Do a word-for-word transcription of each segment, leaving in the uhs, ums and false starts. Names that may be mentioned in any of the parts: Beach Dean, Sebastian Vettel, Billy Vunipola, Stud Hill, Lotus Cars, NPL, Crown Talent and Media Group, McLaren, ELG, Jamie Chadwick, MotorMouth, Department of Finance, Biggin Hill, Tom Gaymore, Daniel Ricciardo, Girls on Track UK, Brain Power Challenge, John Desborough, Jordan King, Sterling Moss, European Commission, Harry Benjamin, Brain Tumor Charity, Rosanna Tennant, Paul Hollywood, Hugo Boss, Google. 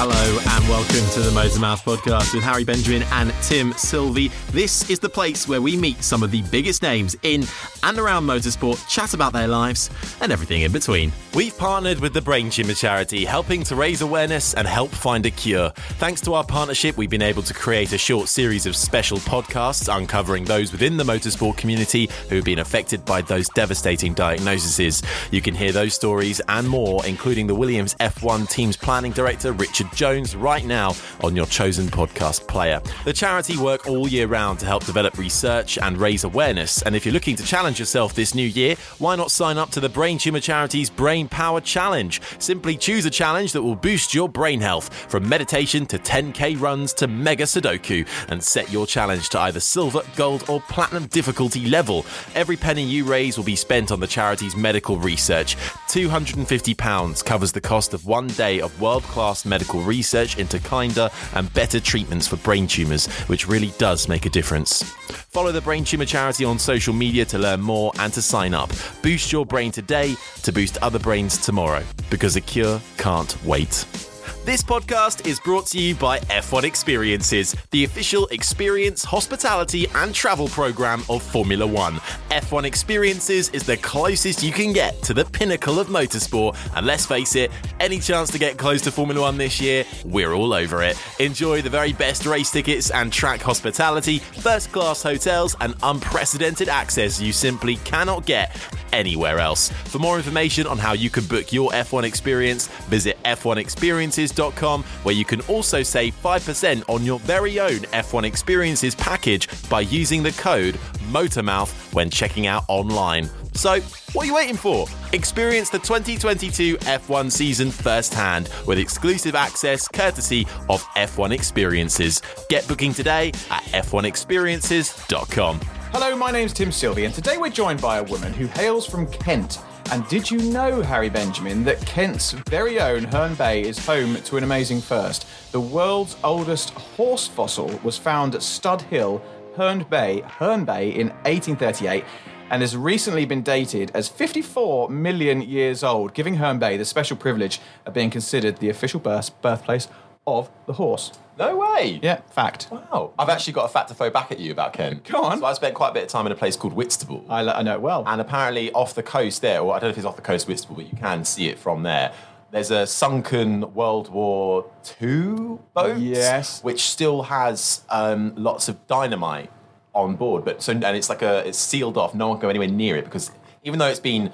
Hello and welcome to the Motormouth podcast with Harry Benjamin and Tim Sylvie. This is the place where we meet some of the biggest names in and around motorsport, chat about their lives and everything in between. We've partnered with the Brain Tumor Charity, helping to raise awareness and help find a cure. Thanks to our partnership, we've been able to create a short series of special podcasts uncovering those within the motorsport community who have been affected by those devastating diagnoses. You can hear those stories and more, including the Williams F one team's planning director, Richard Jones, right now on your chosen podcast player. The charity work all year round to help develop research and raise awareness, and if you're looking to challenge yourself this new year, why not sign up to the Brain Tumor Charity's Brain Power Challenge? Simply choose a challenge that will boost your brain health, from meditation to ten k runs to mega Sudoku, and set your challenge to either silver, gold or platinum difficulty level. Every penny you raise will be spent on the charity's medical research. two hundred fifty pounds covers the cost of one day of world-class medical research into kinder and better treatments for brain tumours, which really does make a difference. Follow the Brain Tumour Charity on social media to learn more and to sign up. Boost your brain today to boost other brains tomorrow, because a cure can't wait. This podcast is brought to you by F one Experiences, the official experience, hospitality and travel programme of Formula One. F one Experiences is the closest you can get to the pinnacle of motorsport, and let's face it, any chance to get close to Formula One this year, we're all over it. Enjoy the very best race tickets and track hospitality, first-class hotels and unprecedented access you simply cannot get anywhere else. For more information on how you can book your F one experience, visit f one experiences dot com, where you can also save five percent on your very own F one Experiences package by using the code MOTORMOUTH when checking out online. So, what are you waiting for? Experience the twenty twenty-two F one season firsthand with exclusive access courtesy of F one Experiences. Get booking today at f one experiences dot com. Hello, my name's Tim Sylvie, and today we're joined by a woman who hails from Kent. And did you know, Harry Benjamin, that Kent's very own Herne Bay is home to an amazing first? The world's oldest horse fossil was found at Stud Hill, Herne Bay, Herne Bay in eighteen thirty-eight, and has recently been dated as fifty-four million years old, giving Herne Bay the special privilege of being considered the official birth- birthplace of the horse. No way! Yeah, fact. Wow. I've actually got a fact to throw back at you about Kent. Go on. So I spent quite a bit of time in a place called Whitstable. I, I know it well. And apparently off the coast there, or I don't know if it's off the coast of Whitstable, but you can see it from there, there's a sunken World War Two boat. Yes. Which still has um, lots of dynamite on board. But so, and it's like a, it's sealed off. No one can go anywhere near it, because even though it's been,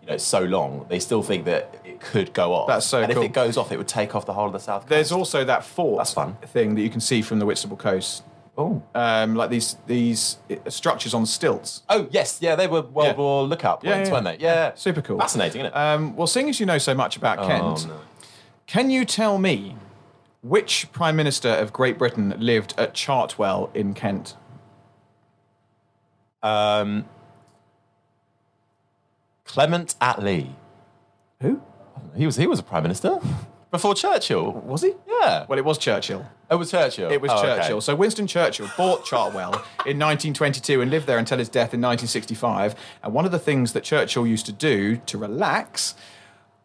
you know, so long, they still think that it could go off. That's so and cool. And if it goes off, it would take off the whole of the south coast. There's also that fort That's fun. thing that you can see from the Whitstable coast Oh, um, like these these structures on stilts. Oh yes, yeah, they were World yeah. War lookup yeah, ones, yeah, weren't they? Yeah. yeah, super cool, fascinating, isn't it? Um, well, seeing as you know so much about oh, Kent, no. can you tell me which Prime Minister of Great Britain lived at Chartwell in Kent? Um, Clement Attlee. Who? He was he was a Prime Minister. Before Churchill. Was he? Yeah. Well, it was Churchill. It was Churchill. It was oh, Churchill. Okay. So Winston Churchill bought Chartwell in nineteen twenty-two and lived there until his death in nineteen sixty-five. And one of the things that Churchill used to do to relax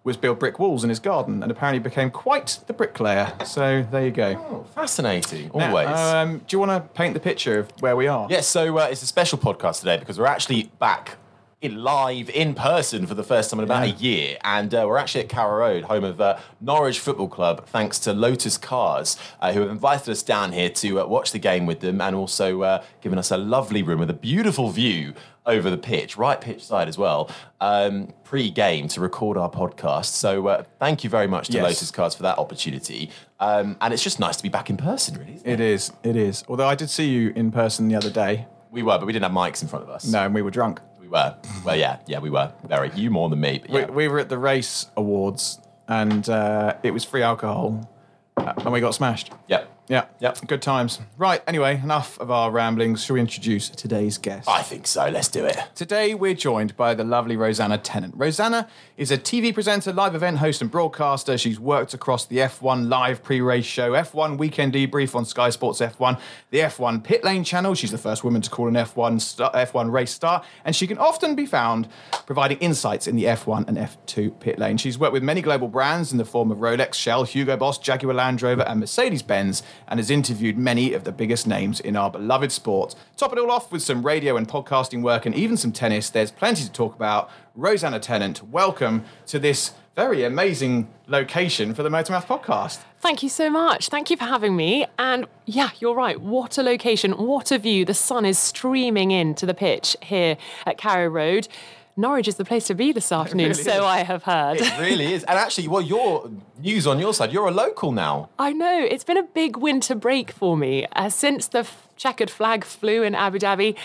was build brick walls in his garden and apparently became quite the bricklayer. So there you go. Oh, fascinating. Now, always. Um, do you want to paint the picture of where we are? Yes, yeah, so uh, it's a special podcast today because we're actually back in live, in person for the first time in about yeah. a year. And uh, we're actually at Carrow Road, home of uh, Norwich Football Club, thanks to Lotus Cars, uh, who have invited us down here to uh, watch the game with them and also uh, given us a lovely room with a beautiful view over the pitch, right pitch side as well, um, pre-game to record our podcast. So uh, thank you very much to yes. Lotus Cars for that opportunity. Um, and it's just nice to be back in person, really, isn't it? It is, it is. Although I did see you in person the other day. We were, but we didn't have mics in front of us. No, and we were drunk. Were. Well, yeah, yeah, we were. Very. You more than me. But yeah. we, we were at the race awards, and uh, it was free alcohol, uh, and we got smashed. Yep. Yeah. Yep. Good times. Right, anyway, enough of our ramblings. Shall we introduce today's guest? I think so. Let's do it. Today, we're joined by the lovely Rosanna Tennant. Rosanna is a T V presenter, live event host and broadcaster. She's worked across the F one Live pre-race show, F one Weekend Debrief on Sky Sports F one, the F one Pit Lane channel. She's the first woman to call an F one star, F one race star, and she can often be found providing insights in the F one and F two pit lane. She's worked with many global brands in the form of Rolex, Shell, Hugo Boss, Jaguar Land Rover, and Mercedes-Benz, and has interviewed many of the biggest names in our beloved sport. Top it all off with some radio and podcasting work and even some tennis. There's plenty to talk about. Rosanna Tennant, welcome to this very amazing location for the Motormouth podcast. Thank you so much. Thank you for having me. And yeah, you're right. What a location. What a view. The sun is streaming in to the pitch here at Carrow Road. Norwich is the place to be this afternoon, really so is. I have heard. It really is. And actually, well, your news on your side, you're a local now. I know. It's been a big winter break for me. Uh, since the f- checkered flag flew in Abu Dhabi,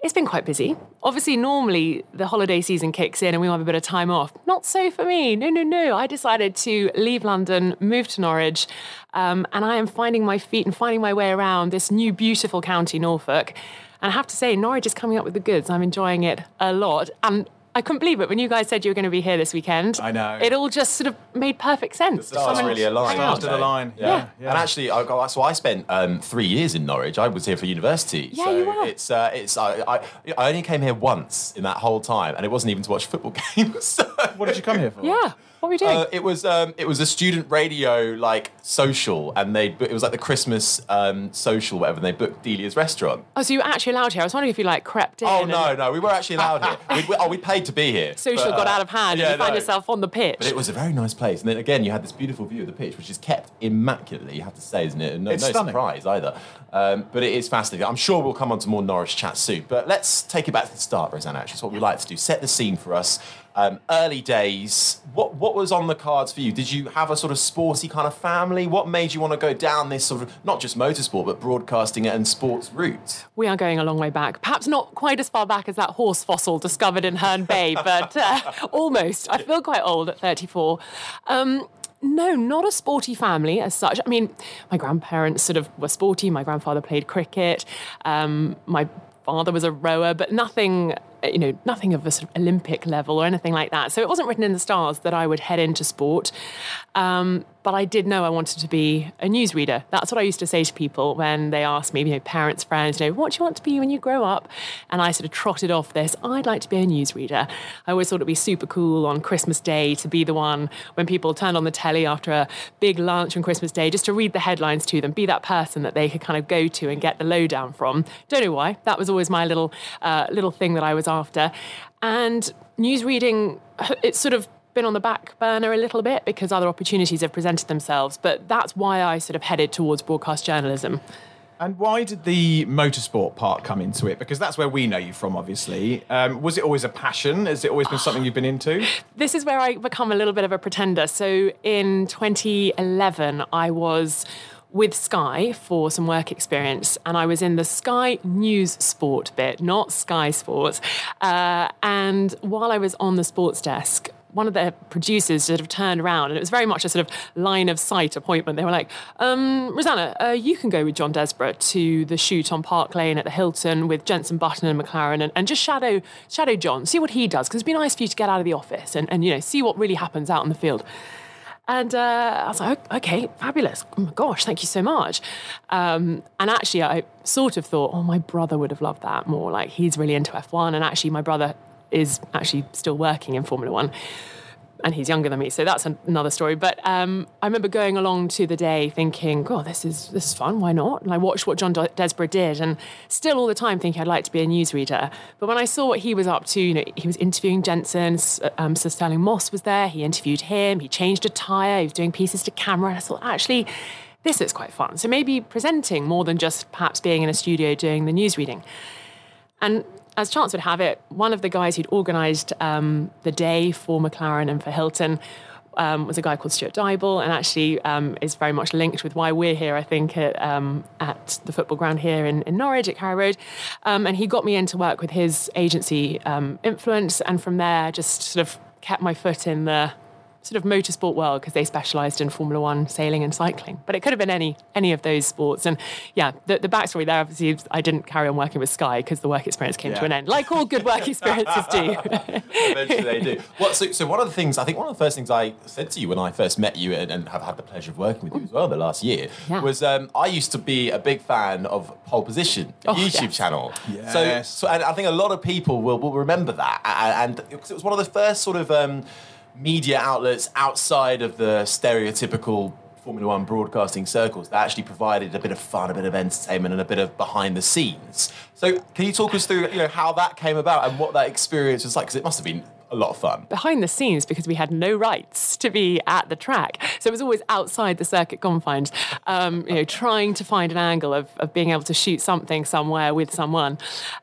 it's been quite busy. Obviously, normally the holiday season kicks in and we have a bit of time off. Not so for me. No, no, no. I decided to leave London, move to Norwich, um, and I am finding my feet and finding my way around this new beautiful county, Norfolk. And I have to say, Norwich is coming up with the goods. I'm enjoying it a lot. And I couldn't believe it when you guys said you were going to be here this weekend. I know. It all just sort of made perfect sense. The stars Someone really aligned. The stars did align. Yeah. Yeah. yeah. And actually, I got, so I spent um, three years in Norwich. I was here for university. Yeah, so you were. It's, uh, it's, I, I, I only came here once in that whole time, and it wasn't even to watch football games. So. What did you come here for? Yeah. What were you doing? Uh, it was um, it was a student radio like social, and they it was like the Christmas um, social, whatever. And they booked Delia's restaurant. Oh, so you were actually allowed here? I was wondering if you like crept in. Oh no, and... no, we were actually allowed here. We, we, oh, we paid to be here. Social but, uh, got out of hand, yeah, and you no. found yourself on the pitch. But it was a very nice place, and then again you had this beautiful view of the pitch, which is kept immaculately. You have to say, isn't it? No, it's no stunning. Surprise either. Um, but it is fascinating. I'm sure we'll come on to more Norwich chat soon. But let's take it back to the start, Rosanna. Actually, it's what we like to do. Set the scene for us. Um, early days, what what was on the cards for you? Did you have a sort of sporty kind of family? What made you want to go down this sort of, not just motorsport, but broadcasting and sports route? We are going a long way back. Perhaps not quite as far back as that horse fossil discovered in Herne Bay, but uh, almost. I feel quite old at thirty-four. Um, no, not a sporty family as such. I mean, my grandparents sort of were sporty. My grandfather played cricket. Um, my father was a rower, but nothing... you know, nothing of a sort of Olympic level or anything like that. So it wasn't written in the stars that I would head into sport. Um, but I did know I wanted to be a newsreader. That's what I used to say to people when they asked me, you know, parents, friends, you know, what do you want to be when you grow up? And I sort of trotted off this, I'd like to be a newsreader. I always thought it'd be super cool on Christmas Day to be the one when people turned on the telly after a big lunch on Christmas Day, just to read the headlines to them, be that person that they could kind of go to and get the lowdown from. Don't know why. That was always my little, uh, little thing that I was after. And news reading, it's sort of been on the back burner a little bit because other opportunities have presented themselves, but that's why I sort of headed towards broadcast journalism. And why did the motorsport part come into it? Because that's where we know you from, obviously. Um, was it always a passion? Has it always been something you've been into? This is where I become a little bit of a pretender. So in twenty eleven, I was with Sky for some work experience, and I was in the Sky News Sport bit, not Sky Sports. Uh, and while I was on the sports desk, one of their producers sort of turned around, and it was very much a sort of line of sight appointment. They were like, um, Rosanna, uh, you can go with John Desborough to the shoot on Park Lane at the Hilton with Jensen Button and McLaren, and, and just shadow shadow John, see what he does, because it'd be nice for you to get out of the office and, and you know, see what really happens out on the field. And uh, I was like, okay, fabulous. Oh my gosh, thank you so much. Um, and actually, I sort of thought, oh, my brother would have loved that more. Like, he's really into F one, and actually, my brother is actually still working in Formula One, and he's younger than me, so that's another story. But um, I remember going along to the day thinking, God, this is this is fun, why not? And I watched what John Desborough did, and still all the time thinking I'd like to be a newsreader. But when I saw what he was up to, you know, he was interviewing Jensen, um, Sir Sterling Moss was there, he interviewed him, he changed a tyre, he was doing pieces to camera, and I thought, actually, this is quite fun. So maybe presenting more than just perhaps being in a studio doing the newsreading. And as chance would have it, one of the guys who'd organised um, the day for McLaren and for Hilton um, was a guy called Stuart Dybel, and actually um, is very much linked with why we're here, I think, at, um, at the football ground here in, in Norwich at Carrow Road. Um, and he got me in to work with his agency, um, Influence, and from there just sort of kept my foot in the sort of motorsport world, because they specialised in Formula One, sailing and cycling. But it could have been any any of those sports. And yeah, the, the backstory there, obviously, I didn't carry on working with Sky because the work experience came yeah. to an end, like all good work experiences do. Eventually they do. Well, so, so one of the things, I think one of the first things I said to you when I first met you, and, and have had the pleasure of working with you as well the last year, yeah. was um, I used to be a big fan of Pole Position, a oh, YouTube yes. channel. Yes. So, so and I think a lot of people will, will remember that. And, and it was one of the first sort of... Um, media outlets outside of the stereotypical Formula One broadcasting circles that actually provided a bit of fun, a bit of entertainment, and a bit of behind the scenes. So can you talk us through, you know, how that came about and what that experience was like? Because it must have been a lot of fun. Behind the scenes, because we had no rights to be at the track. So it was always outside the circuit confines, um, you know, trying to find an angle of, of being able to shoot something somewhere with someone.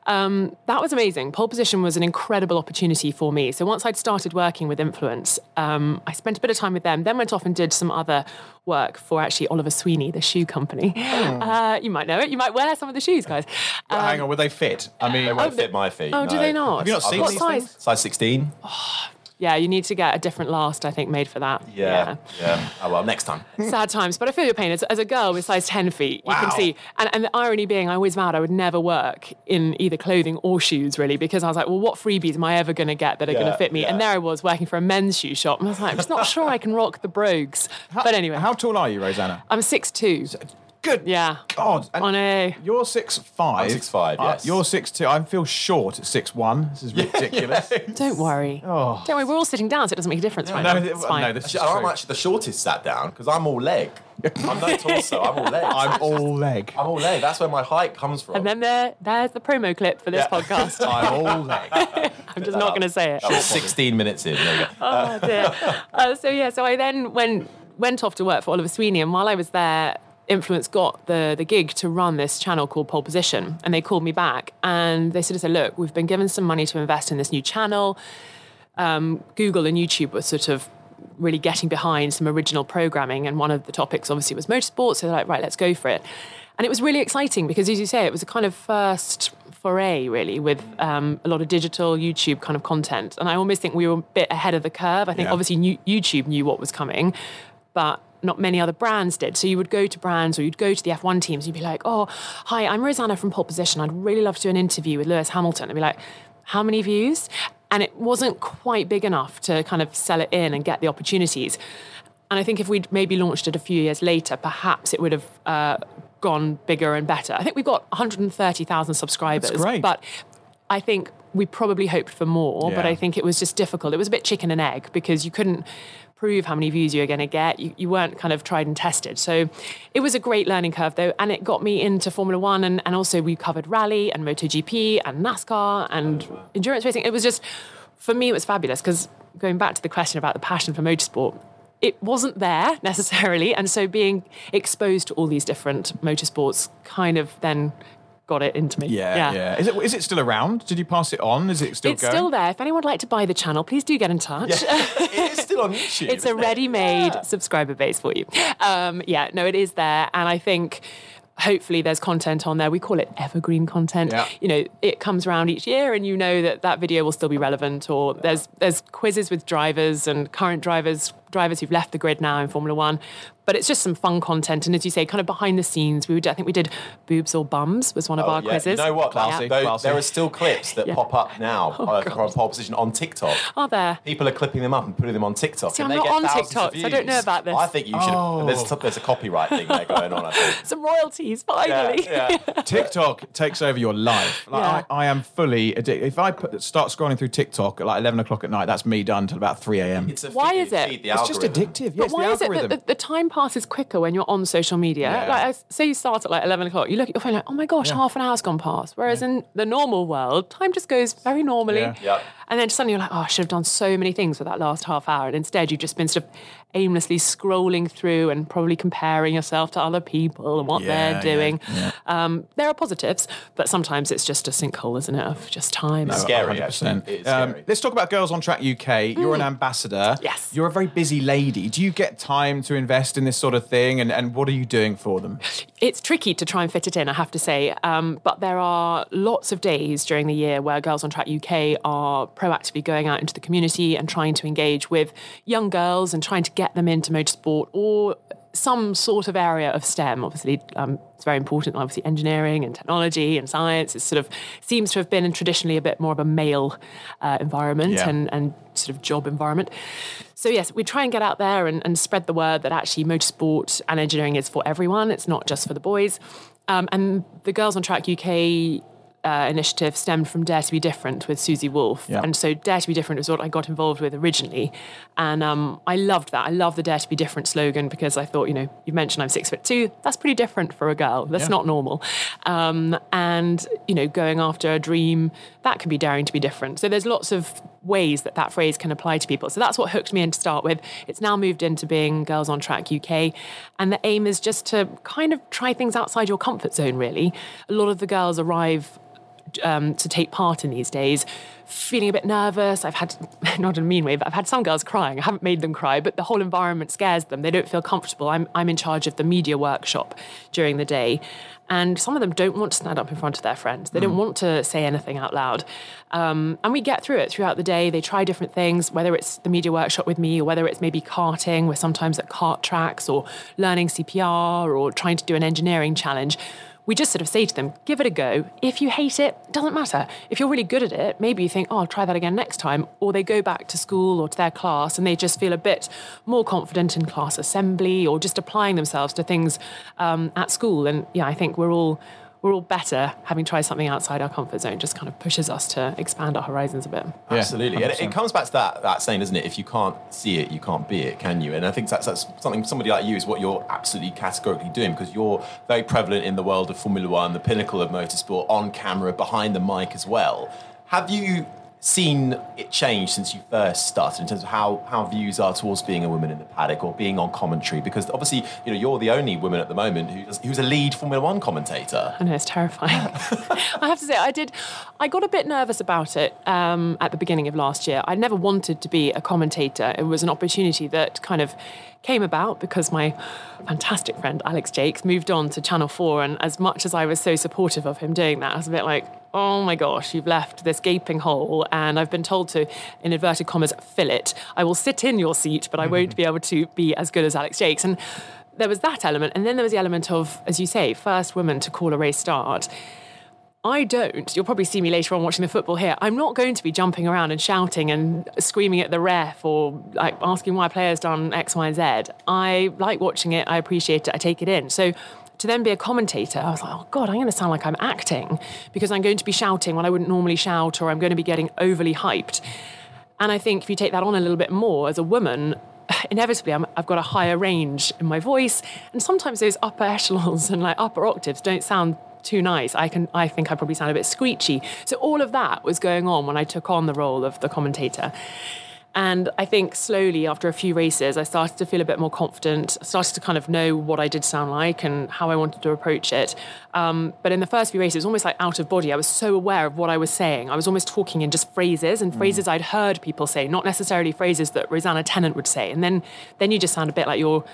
Um, that was amazing. Pole Position was an incredible opportunity for me. So once I'd started working with Influence, um, I spent a bit of time with them, then went off and did some other work for actually Oliver Sweeney, the shoe company. Mm. Uh, you might know it. You might wear some of the shoes, guys. Um, hang on, will they fit? I mean, they won't oh, fit my feet. Oh, no. Do they not? Have you not seen what these size? Things? Size sixteen. Oh, yeah, you need to get a different last, I think, made for that. Yeah, yeah. yeah. Oh, well, next time. Sad times, but I feel your pain. As, as a girl with size ten feet, wow. you can see. And, and the irony being, I always vowed I would never work in either clothing or shoes, really, because I was like, well, what freebies am I ever going to get that are yeah, going to fit me? Yeah. And there I was working for a men's shoe shop, and I was like, I'm just not sure I can rock the brogues. How, but anyway. How tall are you, Rosanna? I'm six foot two. So, good yeah. God. And on a... You're six foot five. I'm six foot five, yes. Uh, you're six foot two. I feel short at six foot one. This is ridiculous. yeah. Don't worry. Oh. Don't worry, we're all sitting down, so it doesn't make a difference yeah, right no, now. It, it's fine. No, this is I'm true. Actually the shortest sat down, because I'm all leg. I'm no torso, I'm all leg. I'm all leg. I'm all leg. That's where my height comes from. And then there, there's the promo clip for this yeah. podcast. I'm all leg. I'm just not going to say it. That was sixteen minutes in. There you go. Oh, dear. uh, so, yeah, so I then went, went off to work for Oliver Sweeney, and while I was there... Influence got the the gig to run this channel called Pole Position, and they called me back and they sort of said, look, we've been given some money to invest in this new channel. Um, Google and YouTube were sort of really getting behind some original programming, and one of the topics obviously was motorsport, so they're like, right, let's go for it. And it was really exciting because, as you say, it was a kind of first foray, really, with um, a lot of digital YouTube kind of content. And I almost think we were a bit ahead of the curve. I think yeah. obviously new, YouTube knew what was coming, but not many other brands did. So you would go to brands or you'd go to the F one teams and you'd be like, oh, hi, I'm Rosanna from Pole Position. I'd really love to do an interview with Lewis Hamilton. I'd be like, how many views? And it wasn't quite big enough to kind of sell it in and get the opportunities. And I think if we'd maybe launched it a few years later, perhaps it would have uh, gone bigger and better. I think we've got one hundred thirty thousand subscribers. That's great. But I think we probably hoped for more, yeah. but I think it was just difficult. It was a bit chicken and egg because you couldn't prove how many views you were going to get. You, you weren't kind of tried and tested. So it was a great learning curve, though, and it got me into Formula One, and, and also we covered rally and MotoGP and NASCAR and oh, wow. endurance racing. It was just, for me, it was fabulous because going back to the question about the passion for motorsport, it wasn't there necessarily, and so being exposed to all these different motorsports kind of then got it into me. Yeah, yeah, yeah. Is it is it still around? Did you pass it on? Is it still it's going? It's still there. If anyone would like to buy the channel, please do get in touch. Yeah. It is still on YouTube. It's a ready-made yeah. subscriber base for you. Um, yeah, no, it is there. And I think hopefully there's content on there. We call it evergreen content. Yeah. You know, it comes around each year and you know that that video will still be relevant, or yeah. there's there's quizzes with drivers and current drivers, drivers who've left the grid now in Formula One. But it's just some fun content. And as you say, kind of behind the scenes, we would, I think we did boobs or bums was one of oh, our yeah. quizzes. You know what? Classy, Those, classy. There are still clips that yeah. pop up now oh, uh, from Pole Position on TikTok. Are there? People are clipping them up and putting them on TikTok. See, and I'm they not get on TikTok, so I don't know about this. I think you should. Oh. There's, there's a copyright thing there going on, I think. Some royalties, finally. Yeah, yeah. TikTok takes over your life. Like, yeah. I, I am fully addicted. If I put, start scrolling through TikTok at like eleven o'clock at night, that's me done until about three a.m. Why is it? It's just addictive. Yeah, but it's why the is it that the, the time passes quicker when you're on social media? Yeah. Like, I, say you start at like eleven o'clock, you look at your phone like, oh my gosh, yeah. half an hour's gone past. Whereas yeah. in the normal world, time just goes very normally. Yeah. Yeah. And then suddenly you're like, oh, I should have done so many things for that last half hour. And instead you've just been sort of aimlessly scrolling through and probably comparing yourself to other people and what yeah, they're doing. Yeah, yeah. Um, there are positives, but sometimes it's just a sinkhole, isn't it, of just time. No, scary, actually. It is um, scary. Let's talk about Girls on Track U K. You're mm. an ambassador. Yes. You're a very busy lady. Do you get time to invest in this sort of thing, and, and what are you doing for them? It's tricky to try and fit it in, I have to say. Um, but there are lots of days during the year where Girls on Track U K are proactively going out into the community and trying to engage with young girls and trying to get them into motorsport or some sort of area of STEM. Obviously, um, it's very important. Obviously, engineering and technology and science is sort of seems to have been traditionally a bit more of a male uh, environment yeah. and, and sort of job environment. So yes, we try and get out there and, and spread the word that actually motorsport and engineering is for everyone. It's not just for the boys. Um, and the Girls on Track U K Uh, initiative stemmed from Dare to be Different with Susie Wolf. Yeah. And so Dare to be Different was what I got involved with originally. And um, I loved that. I love the Dare to be Different slogan because I thought, you know, you mentioned I'm six foot two. That's pretty different for a girl. That's yeah. not normal. Um, and, you know, going after a dream, that can be daring to be different. So there's lots of ways that that phrase can apply to people. So that's what hooked me in to start with. It's now moved into being Girls on Track U K. And the aim is just to kind of try things outside your comfort zone, really. A lot of the girls arrive Um, to take part in these days, feeling a bit nervous. I've had, not in a mean way, but I've had some girls crying. I haven't made them cry, but the whole environment scares them. They don't feel comfortable. I'm I'm in charge of the media workshop during the day. And some of them don't want to stand up in front of their friends. They mm. don't want to say anything out loud. Um, and we get through it throughout the day. They try different things, whether it's the media workshop with me or whether it's maybe karting. We're sometimes at kart tracks or learning C P R or trying to do an engineering challenge. We just sort of say to them, give it a go. If you hate it, doesn't matter. If you're really good at it, maybe you think, oh, I'll try that again next time. Or they go back to school or to their class and they just feel a bit more confident in class assembly or just applying themselves to things um, at school. And yeah, I think we're all we're all better having tried something outside our comfort zone. Just kind of pushes us to expand our horizons a bit. Yeah, absolutely. And it, it comes back to that that saying, doesn't it? If you can't see it, you can't be it, can you? And I think that's, that's something somebody like you is what you're absolutely categorically doing, because you're very prevalent in the world of Formula One, the pinnacle of motorsport, on camera, behind the mic as well. Have you seen it change since you first started in terms of how, how views are towards being a woman in the paddock or being on commentary? Because obviously, you know, you're the only woman at the moment who's, who's a lead Formula One commentator. I know, it's terrifying. I have to say, I did, I got a bit nervous about it um, at the beginning of last year. I never wanted to be a commentator. It was an opportunity that kind of came about because my fantastic friend Alex Jakes moved on to Channel four, and as much as I was so supportive of him doing that, I was a bit like, oh my gosh, you've left this gaping hole and I've been told to, in inverted commas, fill it. I will sit in your seat, but I won't be able to be as good as Alex Jakes. And there was that element. And then there was the element of, as you say, first woman to call a race start. I don't. You'll probably see me later on watching the football here. I'm not going to be jumping around and shouting and screaming at the ref or like asking why a player's done X, Y, and Z. I like watching it. I appreciate it. I take it in. So to then be a commentator, I was like, oh God, I'm going to sound like I'm acting because I'm going to be shouting when I wouldn't normally shout, or I'm going to be getting overly hyped. And I think if you take that on a little bit more as a woman, inevitably I'm, I've got a higher range in my voice. And sometimes those upper echelons and like upper octaves don't sound too nice. I can. I think I probably sound a bit screechy. So all of that was going on when I took on the role of the commentator. And I think slowly, after a few races, I started to feel a bit more confident, started to kind of know what I did sound like and how I wanted to approach it. Um, but in the first few races, it was almost like out of body. I was so aware of what I was saying. I was almost talking in just phrases and mm. phrases I'd heard people say, not necessarily phrases that Rosanna Tennant would say. And then, then you just sound a bit like you're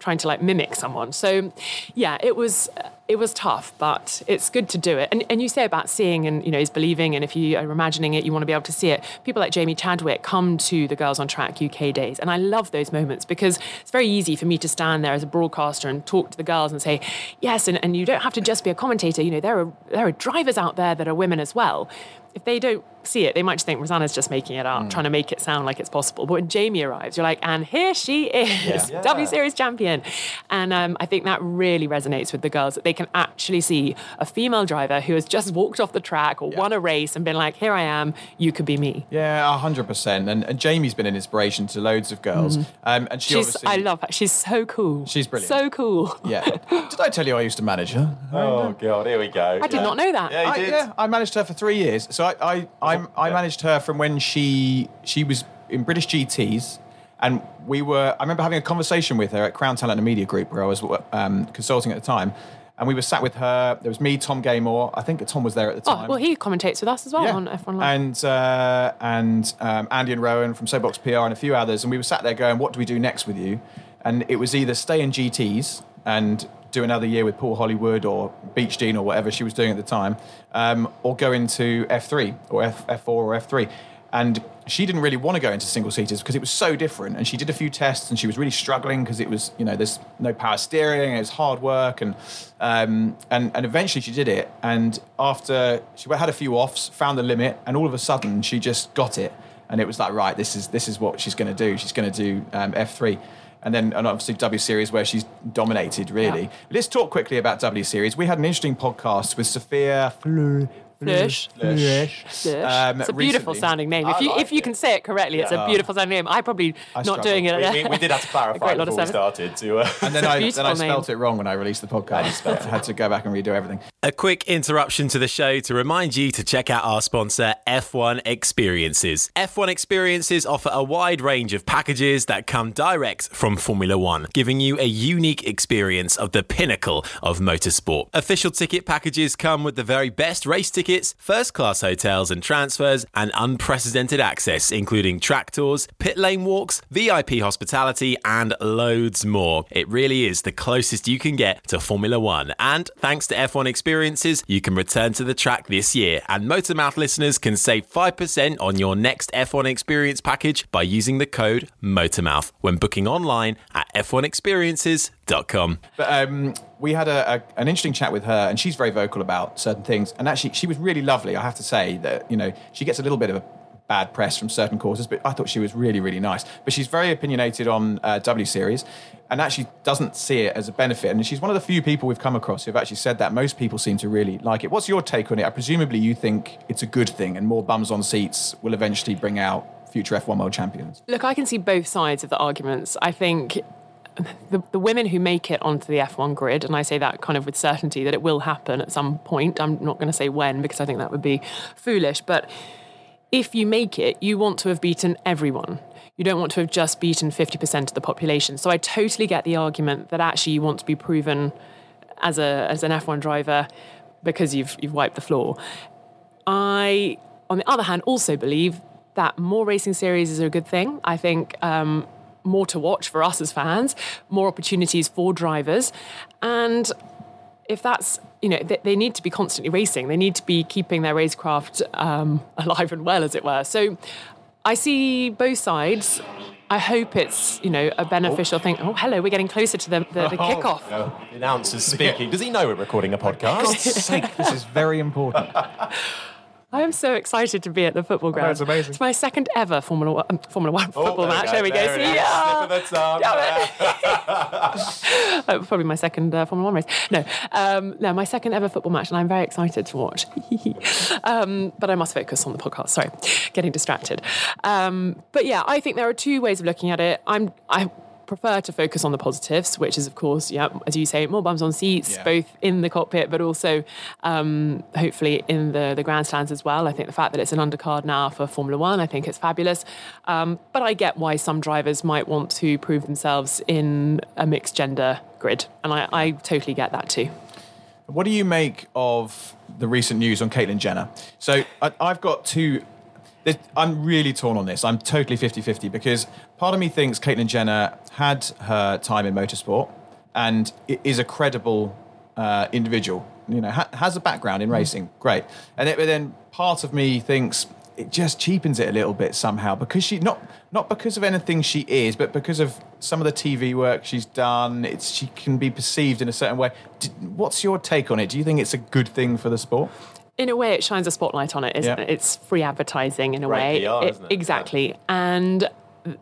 trying to like mimic someone. So yeah, it was it was tough, but it's good to do it. And and you say about seeing and, you know, is believing, and if you are imagining it, you want to be able to see it. People like Jamie Chadwick come to the Girls on Track U K days, and I love those moments because it's very easy for me to stand there as a broadcaster and talk to the girls and say, yes, and, and you don't have to just be a commentator, you know, there are there are drivers out there that are women as well. If they don't see it, they might just think Rosanna's just making it up, mm. trying to make it sound like it's possible. But when Jamie arrives, you're like, and here she is, yeah. W Series champion. And um, I think that really resonates with the girls, that they can actually see a female driver who has just walked off the track or yeah. won a race and been like, here I am, you could be me. Yeah, one hundred percent. And, and Jamie's been an inspiration to loads of girls. Mm. Um, and she she's, obviously, I love her. She's so cool. She's brilliant. So cool. Yeah. Did I tell you I used to manage her? Oh, God, here we go. I yeah. did not know that. Yeah, you did. I, yeah, I managed her for three years. So I... I I I, I managed her from when she she was in British G Ts, and we were. I remember having a conversation with her at Crown Talent and Media Group, where I was um, consulting at the time, and we were sat with her. There was me, Tom Gaymore. I think Tom was there at the time. Oh well, he commentates with us as well yeah. on F one Live. And uh, and um, Andy and Rowan from Soapbox P R and a few others, and we were sat there going, "What do we do next with you?" And it was either stay in G Ts and do another year with Paul Hollywood or Beach Dean or whatever she was doing at the time, um, or go into F three or F, F4 or F three. And she didn't really want to go into single-seaters because it was so different. And she did a few tests and she was really struggling because it was, you know, there's no power steering, it was hard work. And, um, and, and eventually she did it. And after she had a few offs, found the limit, and all of a sudden she just got it. And it was like, right, this is, this is what she's going to do. She's going to do um, F three. And then, and obviously, W Series, where she's dominated, really. Yeah. Let's talk quickly about W Series. We had an interesting podcast with Sophia Fleur. Flush. Flush. Flush. Um, it's a beautiful recently. sounding name. If you like if you it. can say it correctly, yeah. it's a beautiful sounding name. I probably I not doing it. We, we, we did have to clarify before we started. To, uh... And then I, then I spelt name. it wrong when I released the podcast. I had to go back and redo everything. A quick interruption to the show to remind you to check out our sponsor, F one Experiences. F one Experiences offer a wide range of packages that come direct from Formula One, giving you a unique experience of the pinnacle of motorsport. Official ticket packages come with the very best race tickets, first-class hotels and transfers, and unprecedented access, including track tours, pit lane walks, V I P hospitality, and loads more. It really is the closest you can get to Formula One. And thanks to F one Experiences, you can return to the track this year. And Motormouth listeners can save five percent on your next F one Experience package by using the code Motormouth when booking online at f one experiences dot com. But, um... we had a, a, an interesting chat with her, and she's very vocal about certain things. And actually, she was really lovely. I have to say that, you know, she gets a little bit of a bad press from certain quarters, but I thought she was really, really nice. But she's very opinionated on uh, W Series and actually doesn't see it as a benefit. And she's one of the few people we've come across who've actually said that. Most people seem to really like it. What's your take on it? Presumably you think it's a good thing, and more bums on seats will eventually bring out future F one world champions. Look, I can see both sides of the arguments. I think... The, the women who make it onto the F one grid, and I say that kind of with certainty that it will happen at some point. I'm not going to say when, because I think that would be foolish. But if you make it, you want to have beaten everyone. You don't want to have just beaten fifty percent of the population. So I totally get the argument that actually you want to be proven as a as an F one driver because you've you've wiped the floor. I, on the other hand, also believe that more racing series is a good thing. I think... Um, more to watch for us as fans, more opportunities for drivers. And if that's, you know, they, they need to be constantly racing. They need to be keeping their racecraft um, alive and well, as it were. So I see both sides. I hope it's, you know, a beneficial oh. thing. Oh, hello, we're getting closer to the, the, the oh, kickoff. Yeah. The announcer's speaking. Does he know we're recording a podcast? For God's sake, this is very important. I am so excited to be at the football ground. Oh, that's amazing. It's my second ever Formula One, um, Formula One football oh, there match. Go, there we there go. See ya. Slip of the tongue. Damn it. uh, probably my second uh, Formula One race. No, um, no, my second ever football match, and I'm very excited to watch. um, but I must focus on the podcast. Sorry, getting distracted. Um, but yeah, I think there are two ways of looking at it. I'm, I prefer to focus on the positives, which is, of course, yeah, as you say, more bums on seats, yeah. both in the cockpit, but also um, hopefully in the, the grandstands as well. I think the fact that it's an undercard now for Formula One, I think it's fabulous. Um, but I get why some drivers might want to prove themselves in a mixed gender grid. And I, I totally get that too. What do you make of the recent news on Caitlyn Jenner? So I, I've got two... I'm really torn on this. I'm totally fifty-fifty because part of me thinks Caitlyn Jenner had her time in motorsport and is a credible uh, individual, you know, ha- has a background in mm. racing. Great. And it, but then part of me thinks it just cheapens it a little bit somehow because she, not not because of anything she is, but because of some of the T V work she's done, it's, she can be perceived in a certain way. Did, what's your take on it? Do you think it's a good thing for the sport? In a way, it shines a spotlight on it, isn't yeah. it? It's free advertising in a right way. P R, it, isn't it? Exactly. Yeah. And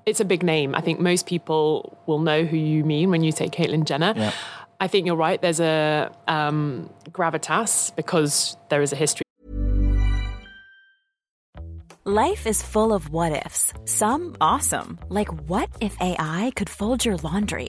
it's a big name. I think most people will know who you mean when you say Caitlyn Jenner. Yeah. I think you're right. There's a um, gravitas because there is a history. Life is full of what-ifs. Some awesome. Like what if A I could fold your laundry?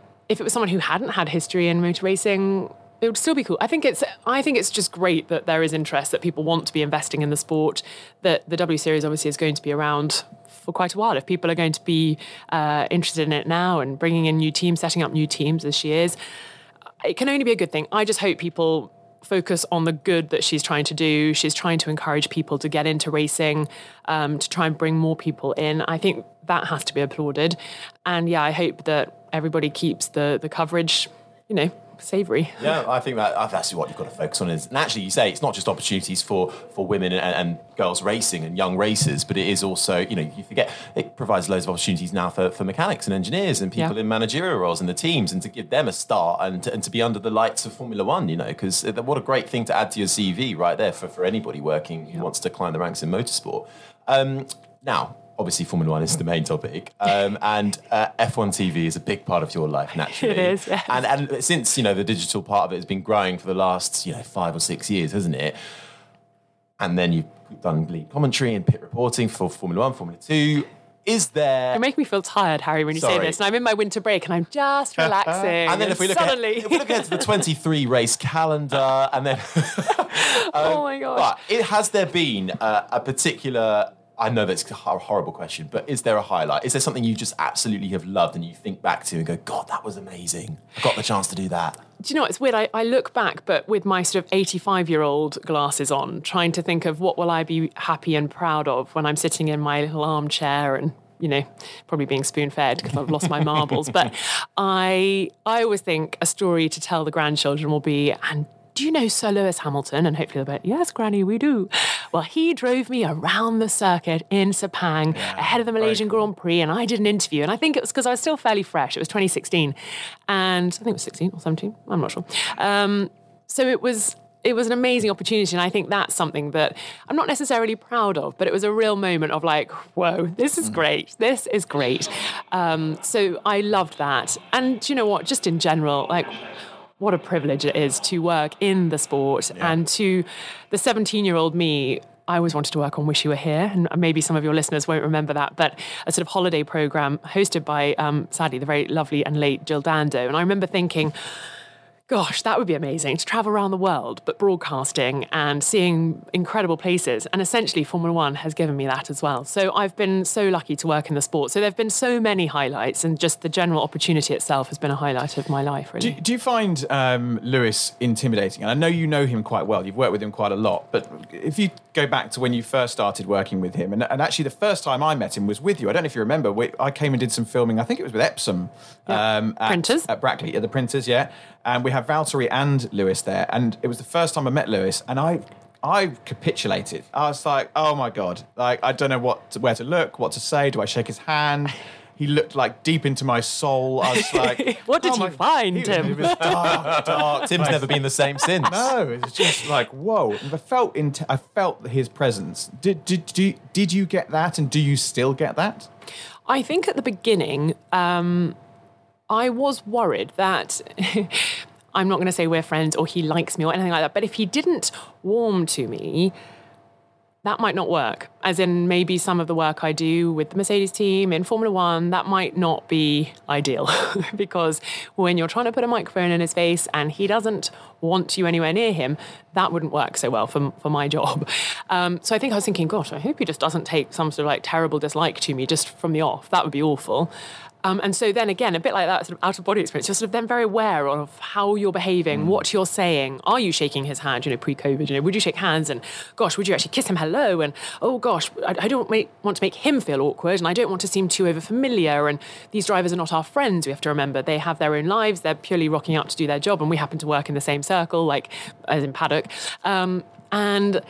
if it was someone who hadn't had history in motor racing... it would still be cool. I think it's I think it's just great that there is interest, that people want to be investing in the sport, that the W Series obviously is going to be around for quite a while. If people are going to be uh, interested in it now and bringing in new teams, setting up new teams as she is, it can only be a good thing. I just hope people focus on the good that she's trying to do. She's trying to encourage people to get into racing, um, to try and bring more people in. I think that has to be applauded. And yeah, I hope that everybody keeps the the coverage, you know, savoury. No, I think that that's what you've got to focus on is, and actually you say it's not just opportunities for, for women and, and girls racing and young racers, but it is also, you know, you forget, it provides loads of opportunities now for, for mechanics and engineers and people yeah. in managerial roles and the teams, and to give them a start and to, and to be under the lights of Formula One, you know, because what a great thing to add to your C V right there for, for anybody working who yeah. wants to climb the ranks in motorsport. Um, now, obviously, Formula One is the main topic, um, and uh, F one T V is a big part of your life, naturally. It is, yes. And, and since, you know, the digital part of it has been growing for the last, you know, five or six years, hasn't it? And then you've done lead commentary and pit reporting for Formula One, Formula Two. Is there... You're making me feel tired, Harry, when you Sorry. say this. And I'm in my winter break and I'm just relaxing. And then if we look suddenly... at, if we look at the twenty-three race calendar, and then... um, oh, my gosh. But it, has there been uh, a particular... I know that's a horrible question, but is there a highlight? Is there something you just absolutely have loved and you think back to and go, God, that was amazing. I got the chance to do that. Do you know what? It's weird. I, I look back, but with my sort of eighty-five-year-old glasses on, trying to think of what will I be happy and proud of when I'm sitting in my little armchair and, you know, probably being spoon-fed because I've lost my marbles. But I, I always think a story to tell the grandchildren will be... and. Do you know Sir Lewis Hamilton? And hopefully they'll be like, yes, Granny, we do. Well, he drove me around the circuit in Sepang yeah, ahead of the Malaysian cool. Grand Prix, and I did an interview. And I think it was because I was still fairly fresh. It was twenty sixteen. And I think it was sixteen or seventeen. I'm not sure. Um, so it was... It was an amazing opportunity, and I think that's something that I'm not necessarily proud of, but it was a real moment of like, whoa, this is great. This is great. Um, so I loved that. And do you know what? Just in general, like... what a privilege it is to work in the sport. Yeah. And to the seventeen-year-old me, I always wanted to work on Wish You Were Here. And maybe some of your listeners won't remember that, but a sort of holiday program hosted by, um, sadly, the very lovely and late Jill Dando. And I remember thinking... Gosh, that would be amazing, to travel around the world, but broadcasting and seeing incredible places. And essentially Formula One has given me that as well. So I've been so lucky to work in the sport. So there have been so many highlights, and just the general opportunity itself has been a highlight of my life, really. Do, do you find um, Lewis intimidating? And I know you know him quite well. You've worked with him quite a lot. But if you go back to when you first started working with him, and, and actually the first time I met him was with you. I don't know if you remember. We, I came and did some filming. I think it was with Epsom. Yeah. Um, at, printers. At Brackley, at the printers, yeah. And we had Valtteri and Lewis there, and it was the first time I met Lewis, and I I capitulated. I was like, oh my God, like I don't know what to, where to look, what to say, do I shake his hand? He looked like deep into my soul. I was like... what did oh you my, find, he, Tim? It was dark, dark. Tim's like, never been the same since. No, it's just like, whoa. I felt int- I felt his presence. Did, did, did, did you get that, and do you still get that? I think at the beginning, um, I was worried that... I'm not going to say we're friends or he likes me or anything like that. But if he didn't warm to me, that might not work. As in maybe some of the work I do with the Mercedes team in Formula One, that might not be ideal. Because when you're trying to put a microphone in his face and he doesn't want you anywhere near him, that wouldn't work so well for, for my job. Um, so I think I was thinking, gosh, I hope he just doesn't take some sort of like terrible dislike to me just from the off. That would be awful. Um, and so then again, a bit like that sort of out-of-body experience, you're sort of then very aware of how you're behaving, mm. what you're saying. Are you shaking his hand, you know, pre-COVID? You know, would you shake hands? And gosh, would you actually kiss him hello? And oh gosh, I, I don't make, want to make him feel awkward, and I don't want to seem too over-familiar. And these drivers are not our friends, we have to remember. They have their own lives. They're purely rocking up to do their job, and we happen to work in the same circle, like as in paddock. Um, and...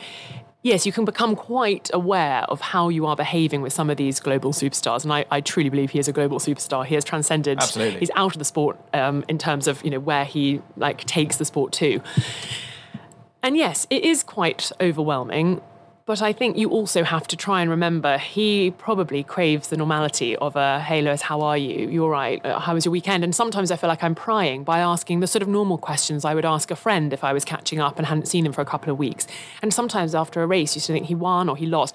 Yes, you can become quite aware of how you are behaving with some of these global superstars. And I, I truly believe he is a global superstar. He has transcended. Absolutely. He's out of the sport um, in terms of, you know, where he like takes the sport to. And yes, it is quite overwhelming. But I think you also have to try and remember he probably craves the normality of a, hey, Lewis, how are you? You all right? How was your weekend? And sometimes I feel like I'm prying by asking the sort of normal questions I would ask a friend if I was catching up and hadn't seen him for a couple of weeks. And sometimes after a race, you still think he won or he lost.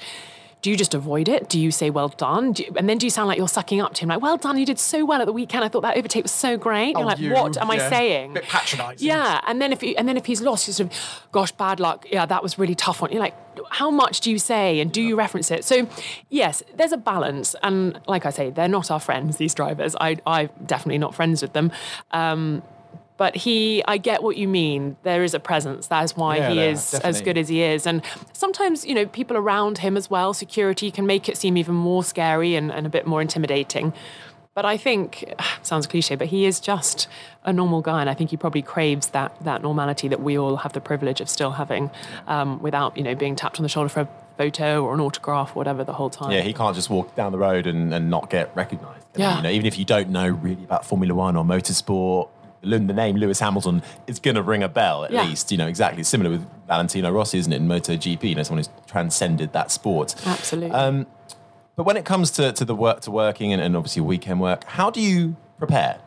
Do you just avoid it? Do you say, well done? Do you, and then do you sound like you're sucking up to him? Like, well done, you did so well at the weekend. I thought that overtake was so great. And oh, like, you, what am yeah. I saying? A bit patronising. Yeah, and then, if you, and then if he's lost, you're sort of, gosh, bad luck. Yeah, that was really tough one. You're like, how much do you say and do yeah. you reference it? So, yes, there's a balance. And like I say, they're not our friends, these drivers. I, I'm definitely not friends with them. Um, But he, I get what you mean. There is a presence. That's why yeah, he is definitely. As good as he is. And sometimes, you know, people around him as well, security can make it seem even more scary and, and a bit more intimidating. But I think, sounds cliche, but he is just a normal guy. And I think he probably craves that that normality that we all have the privilege of still having um, without, you know, being tapped on the shoulder for a photo or an autograph, whatever, the whole time. Yeah, he can't just walk down the road and, and not get recognised. Yeah. You know, even if you don't know really about Formula One or motorsport, the name Lewis Hamilton is going to ring a bell at yeah. least, you know, exactly. Similar with Valentino Rossi, isn't it, in MotoGP, you know, someone who's transcended that sport. Absolutely. Um, but when it comes to, to the work, to working and, and obviously weekend work, how do you prepare?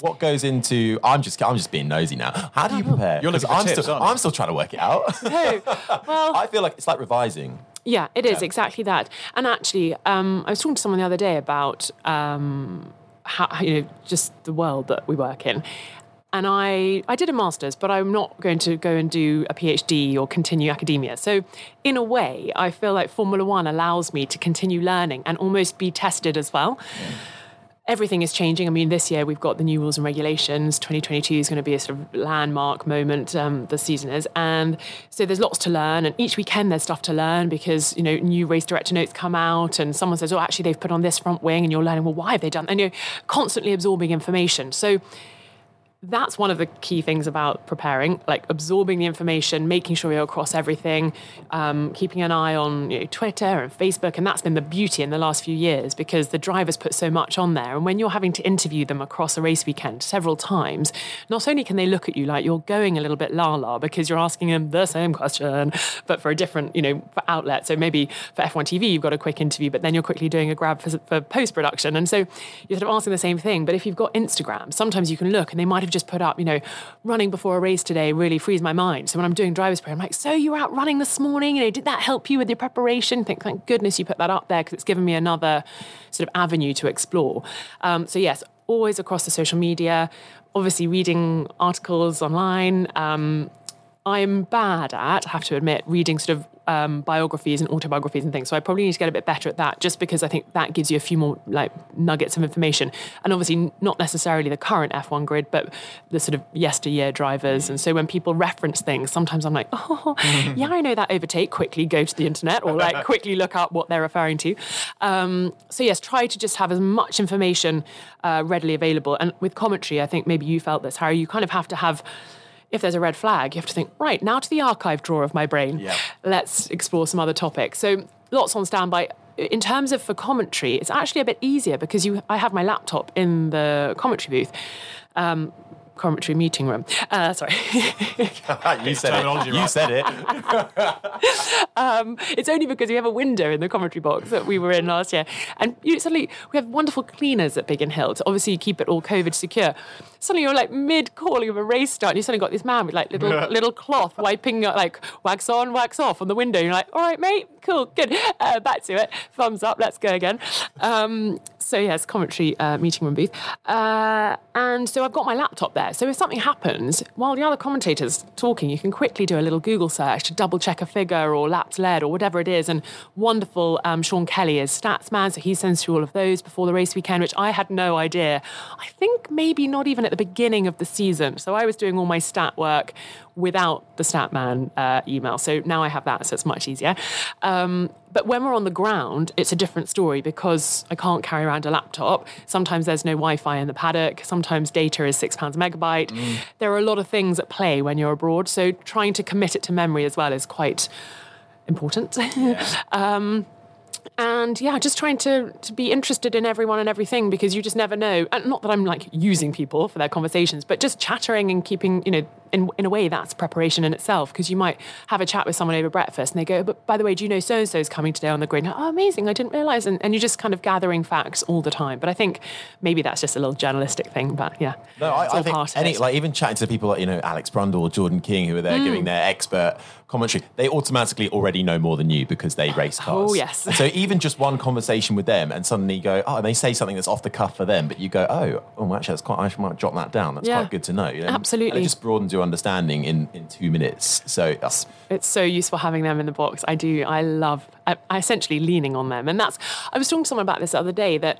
What goes into, I'm just I'm just being nosy now. How do you prepare? You're looking for I'm, tips, still, aren't you? I'm still trying to work it out. No, well, I feel like it's like revising. Yeah, it is, yeah. exactly that. And actually, um, I was talking to someone the other day about, um, how, you know, just the world that we work in. And I, I did a master's, but I'm not going to go and do a PhD or continue academia. So in a way, I feel like Formula One allows me to continue learning and almost be tested as well. Yeah. Everything is changing. I mean, this year we've got the new rules and regulations. twenty twenty-two is going to be a sort of landmark moment, um, the season is. And so there's lots to learn. And each weekend there's stuff to learn because, you know, new race director notes come out and someone says, oh, actually, they've put on this front wing. And you're learning, well, why have they done that? And you're constantly absorbing information. So that's one of the key things about preparing, like absorbing the information, making sure you're across everything, um, keeping an eye on, you know, Twitter and Facebook. And that's been the beauty in the last few years because the drivers put so much on there. And when you're having to interview them across a race weekend several times, not only can they look at you like you're going a little bit la-la because you're asking them the same question, but for a different, you know, for outlet. So maybe for F one T V, you've got a quick interview, but then you're quickly doing a grab for, for post-production. And so you're sort of asking the same thing. But if you've got Instagram, sometimes you can look and they might have just put up, you know, running before a race today really frees my mind. So when I'm doing driver's prayer, I'm like, so you were out running this morning, you know, did that help you with your preparation? Think, thank goodness you put that up there because it's given me another sort of avenue to explore. Um, so yes, always across the social media, obviously reading articles online. Um, I'm bad at, I have to admit, reading sort of um, biographies and autobiographies and things. So I probably need to get a bit better at that, just because I think that gives you a few more like nuggets of information. And obviously not necessarily the current F one grid, but the sort of yesteryear drivers. And so when people reference things, sometimes I'm like, oh, yeah, I know that overtake. Quickly go to the internet or like quickly look up what they're referring to. Um, so yes, try to just have as much information uh, readily available. And with commentary, I think maybe you felt this, Harry, you kind of have to have... If there's a red flag, you have to think, right, now to the archive drawer of my brain. Yep. Let's explore some other topics. So lots on standby. In terms of for commentary, it's actually a bit easier because you. I have my laptop in the commentary booth, um, commentary meeting room. Uh, sorry. you said it. You said it. um, it's only because we have a window in the commentary box that we were in last year. And you know, suddenly we have wonderful cleaners at Biggin Hill to obviously keep it all COVID secure. Suddenly you're like mid-calling of a race start and you suddenly got this man with like little little cloth wiping up, like wax on, wax off on the window. And you're like, all right, mate, cool, good. Uh, back to it. Thumbs up, let's go again. Um, so yes, commentary uh, meeting room booth. Uh, and so I've got my laptop there. So if something happens, while the other commentator's talking, you can quickly do a little Google search to double check a figure or laps led or whatever it is. And wonderful um, Sean Kelly is stats man. So he sends through all of those before the race weekend, which I had no idea. I think maybe not even at the beginning of the season. So I was doing all my stat work without the stat man uh, email. So now I have that, so it's much easier. Um, but when we're on the ground, it's a different story because I can't carry around a laptop. Sometimes there's no Wi-Fi in the paddock. Sometimes data is six pounds a megabyte. Mm. There are a lot of things at play when you're abroad. So trying to commit it to memory as well is quite important. Yeah. um, And yeah, just trying to, to be interested in everyone and everything because you just never know. And not that I'm like using people for their conversations, but just chattering and keeping, you know, in in a way that's preparation in itself because you might have a chat with someone over breakfast and they go, but by the way, do you know so-and-so is coming today on the grid? And, oh, amazing, I didn't realise. And, and you're just kind of gathering facts all the time. But I think maybe that's just a little journalistic thing, but yeah. No, I, I think any, like even chatting to people like, you know, Alex Brundle or Jordan King who are there mm. giving their expert commentary, they automatically already know more than you because they race cars. Oh, yes. So even just one conversation with them and suddenly you go, oh, and they say something that's off the cuff for them, but you go, oh, oh actually, that's quite, I might jot that down. That's yeah. quite good to know. You know? Absolutely. And it just broadens your understanding in, in two minutes. So that's... It's so useful having them in the box. I do. I love, I, I essentially leaning on them. And that's, I was talking to someone about this the other day that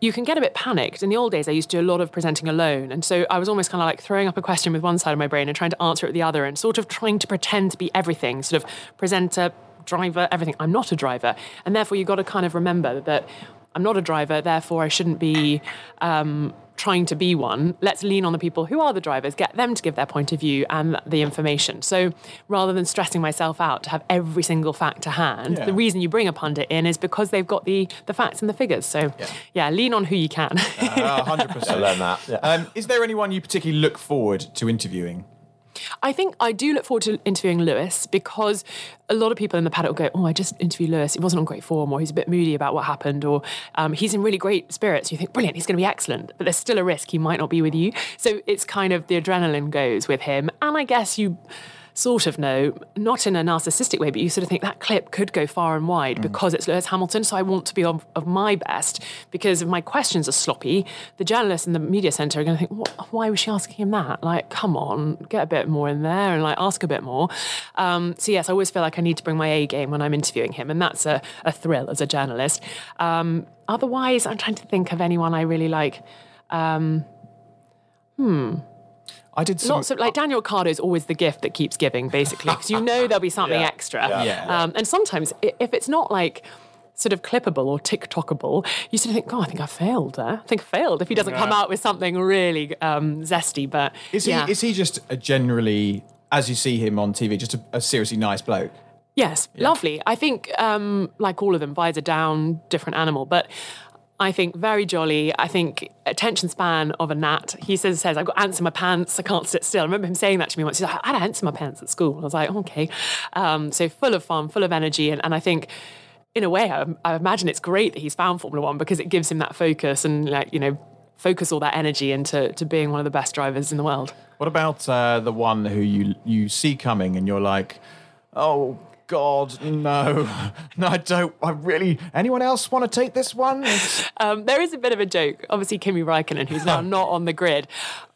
you can get a bit panicked. In the old days, I used to do a lot of presenting alone. And so I was almost kind of like throwing up a question with one side of my brain and trying to answer it with the other and sort of trying to pretend to be everything, sort of presenter, driver, everything. I'm not a driver. And therefore, you've got to kind of remember that I'm not a driver, therefore I shouldn't be... Um, trying to be one. Let's lean on the people who are the drivers, get them to give their point of view and the information. So rather than stressing myself out to have every single fact to hand, yeah. the reason you bring a pundit in is because they've got the the facts and the figures. So yeah, yeah lean on who you can. uh, one hundred percent learn that. Yeah. Um, is there anyone you particularly look forward to interviewing? I think I do look forward to interviewing Lewis because a lot of people in the paddock will go, oh, I just interviewed Lewis. He wasn't on great form, or he's a bit moody about what happened, or um, he's in really great spirits. You think, brilliant, he's going to be excellent. But there's still a risk he might not be with you. So it's kind of the adrenaline goes with him. And I guess you... sort of know, not in a narcissistic way, but you sort of think that clip could go far and wide mm. because it's Lewis Hamilton, so I want to be of, of my best because if my questions are sloppy, the journalists in the media centre are going to think, what, why was she asking him that? Like, come on, get a bit more in there and like ask a bit more. Um, so yes, I always feel like I need to bring my A game when I'm interviewing him, and that's a, a thrill as a journalist. Um, otherwise, I'm trying to think of anyone I really like. Um, hmm... I did some... Lots of, like, Daniel Ricciardo is always the gift that keeps giving, basically, because you know there'll be something yeah. extra. Yeah. Yeah. Um, and sometimes, if it's not, like, sort of clippable or TikTokable, you sort of think, oh, I think I failed there. I think I failed if he doesn't yeah. come out with something really um, zesty, but... Is he, yeah. is he just a generally, as you see him on T V, just a, a seriously nice bloke? Yes, yeah. lovely. I think, um, like all of them, visor down, different animal, but... I think very jolly. I think attention span of a gnat. He says, says I've got ants in my pants. I can't sit still. I remember him saying that to me once. He's like, I had ants in my pants at school. I was like, okay. Um, so full of fun, full of energy. And, and I think in a way, I, I imagine it's great that he's found Formula One because it gives him that focus and like, you know, focus all that energy into to being one of the best drivers in the world. What about uh, the one who you, you see coming and you're like, oh... God, no. No, I don't. I really... Anyone else want to take this one? Um, there is a bit of a joke. Obviously, Kimi Raikkonen, who's now not on the grid.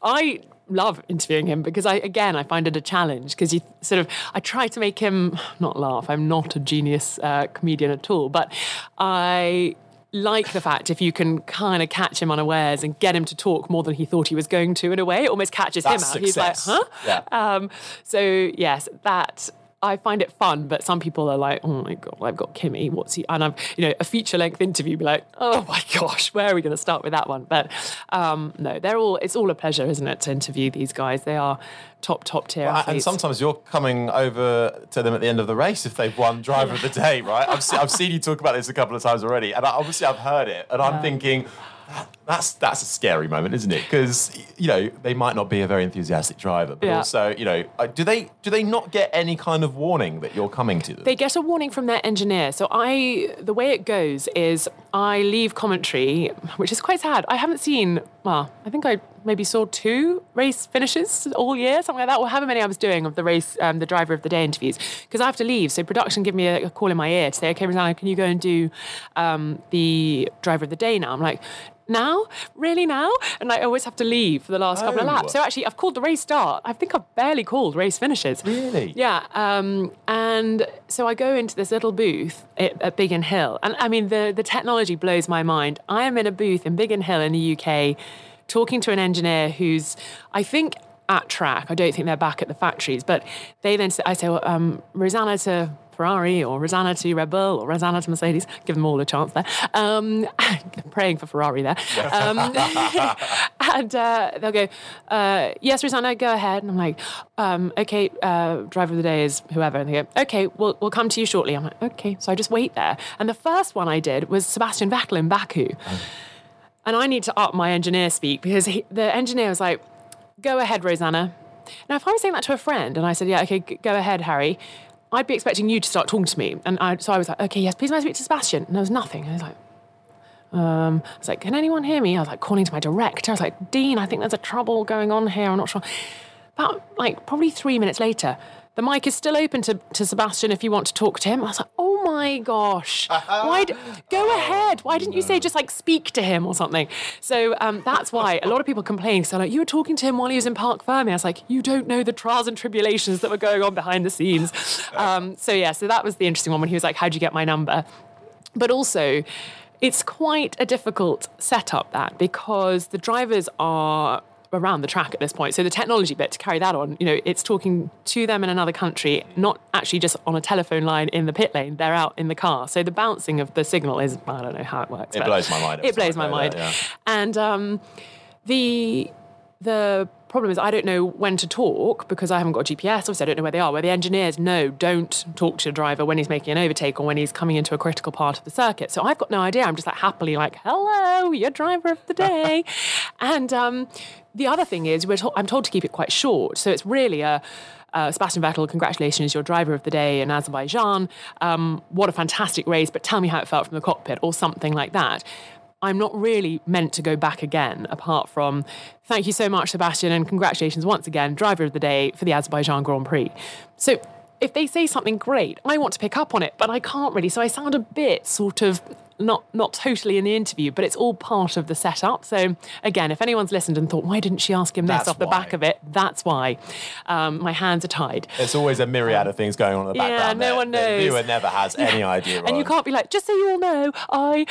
I... love interviewing him because I again I find it a challenge because you sort of I try to make him not laugh. I'm not a genius uh, comedian at all, but I like the fact if you can kind of catch him unawares and get him to talk more than he thought he was going to in a way, it almost catches That's him out. Success. He's like, huh? Yeah. Um, so yes, that. I find it fun, but some people are like, oh my God, I've got Kimi, what's he, and I've, you know, a feature-length interview, be like, oh my gosh, where are we going to start with that one? But um, no, they're all, it's all a pleasure, isn't it, to interview these guys. They are top, top tier well, athletes. And sometimes you're coming over to them at the end of the race if they've won driver of the day, right? I've, se- I've seen you talk about this a couple of times already, and I, obviously I've heard it, and I'm yeah. thinking... That's that's a scary moment, isn't it? Because, you know, they might not be a very enthusiastic driver, but yeah. also, you know, do they do they not get any kind of warning that you're coming to them? They get a warning from their engineer. So I, the way it goes is I leave commentary, which is quite sad. I haven't seen, well, I think I maybe saw two race finishes all year, something like that, or however many I was doing of the race, um, the driver of the day interviews, because I have to leave. So production give me a, a call in my ear to say, okay, Rosanna, can you go and do um, the driver of the day now? I'm like... Now? Really now? And I always have to leave for the last oh. couple of laps. So actually, I've called the race start. I think I've barely called race finishes. Really? Yeah. Um, and so I go into this little booth at, at Biggin Hill. And I mean, the, the technology blows my mind. I am in a booth in Biggin Hill in the U K talking to an engineer who's, I think... at track. I don't think they're back at the factories, but they then say, I say, well, um, Rosanna to Ferrari or Rosanna to Red Bull or Rosanna to Mercedes, give them all a chance there. Um, praying for Ferrari there. Um, and uh, they'll go, uh, yes, Rosanna, go ahead. And I'm like, um, okay, uh, driver of the day is whoever. And they go, okay, we'll, we'll come to you shortly. I'm like, okay. So I just wait there. And the first one I did was Sebastian Vettel in Baku. Oh. And I need to up my engineer speak because he, the engineer was like, go ahead, Rosanna. Now, if I was saying that to a friend and I said, yeah, okay, go ahead, Harry, I'd be expecting you to start talking to me. And I, so I was like, okay, yes, please may I speak to Sebastian? And there was nothing. And I was like, um, I was like, can anyone hear me? I was like calling to my director. I was like, Dean, I think there's a trouble going on here. I'm not sure. About like probably three minutes later, the mic is still open to, to Sebastian if you want to talk to him. I was like, oh my gosh, why d- go ahead. Why didn't you say just like speak to him or something? So um, that's why a lot of people complain. So like, you were talking to him while he was in Park Fermi. I was like, you don't know the trials and tribulations that were going on behind the scenes. Um, so yeah, so that was the interesting one when he was like, how'd you get my number? But also... it's quite a difficult setup, that, because the drivers are around the track at this point. So the technology bit, to carry that on, you know, it's talking to them in another country, not actually just on a telephone line in the pit lane. They're out in the car. So the bouncing of the signal is, I don't know how it works. It blows my mind. It blows my mind. That, yeah. And um, the the... problem is I don't know when to talk because I haven't got G P S. Obviously I don't know where they are, where the engineers know don't talk to your driver when he's making an overtake or when he's coming into a critical part of the circuit. So I've got no idea. I'm just like happily like, hello, your driver of the day. And um, the other thing is we're to- I'm told to keep it quite short. So it's really a Uh, Sebastian Vettel, congratulations, you're driver of the day in Azerbaijan. Um, what a fantastic race, but tell me how it felt from the cockpit or something like that. I'm not really meant to go back again, apart from thank you so much, Sebastian, and congratulations once again, driver of the day for the Azerbaijan Grand Prix. So if they say something great, I want to pick up on it, but I can't really. So I sound a bit sort of not not totally in the interview, but it's all part of the setup. So again, if anyone's listened and thought, why didn't she ask him this that's off the why. back of it? That's why. Um, my hands are tied. There's always a myriad of things going on in the background. Yeah, no one knows. The viewer never has any idea. And on. You can't be like, just so you all know, I...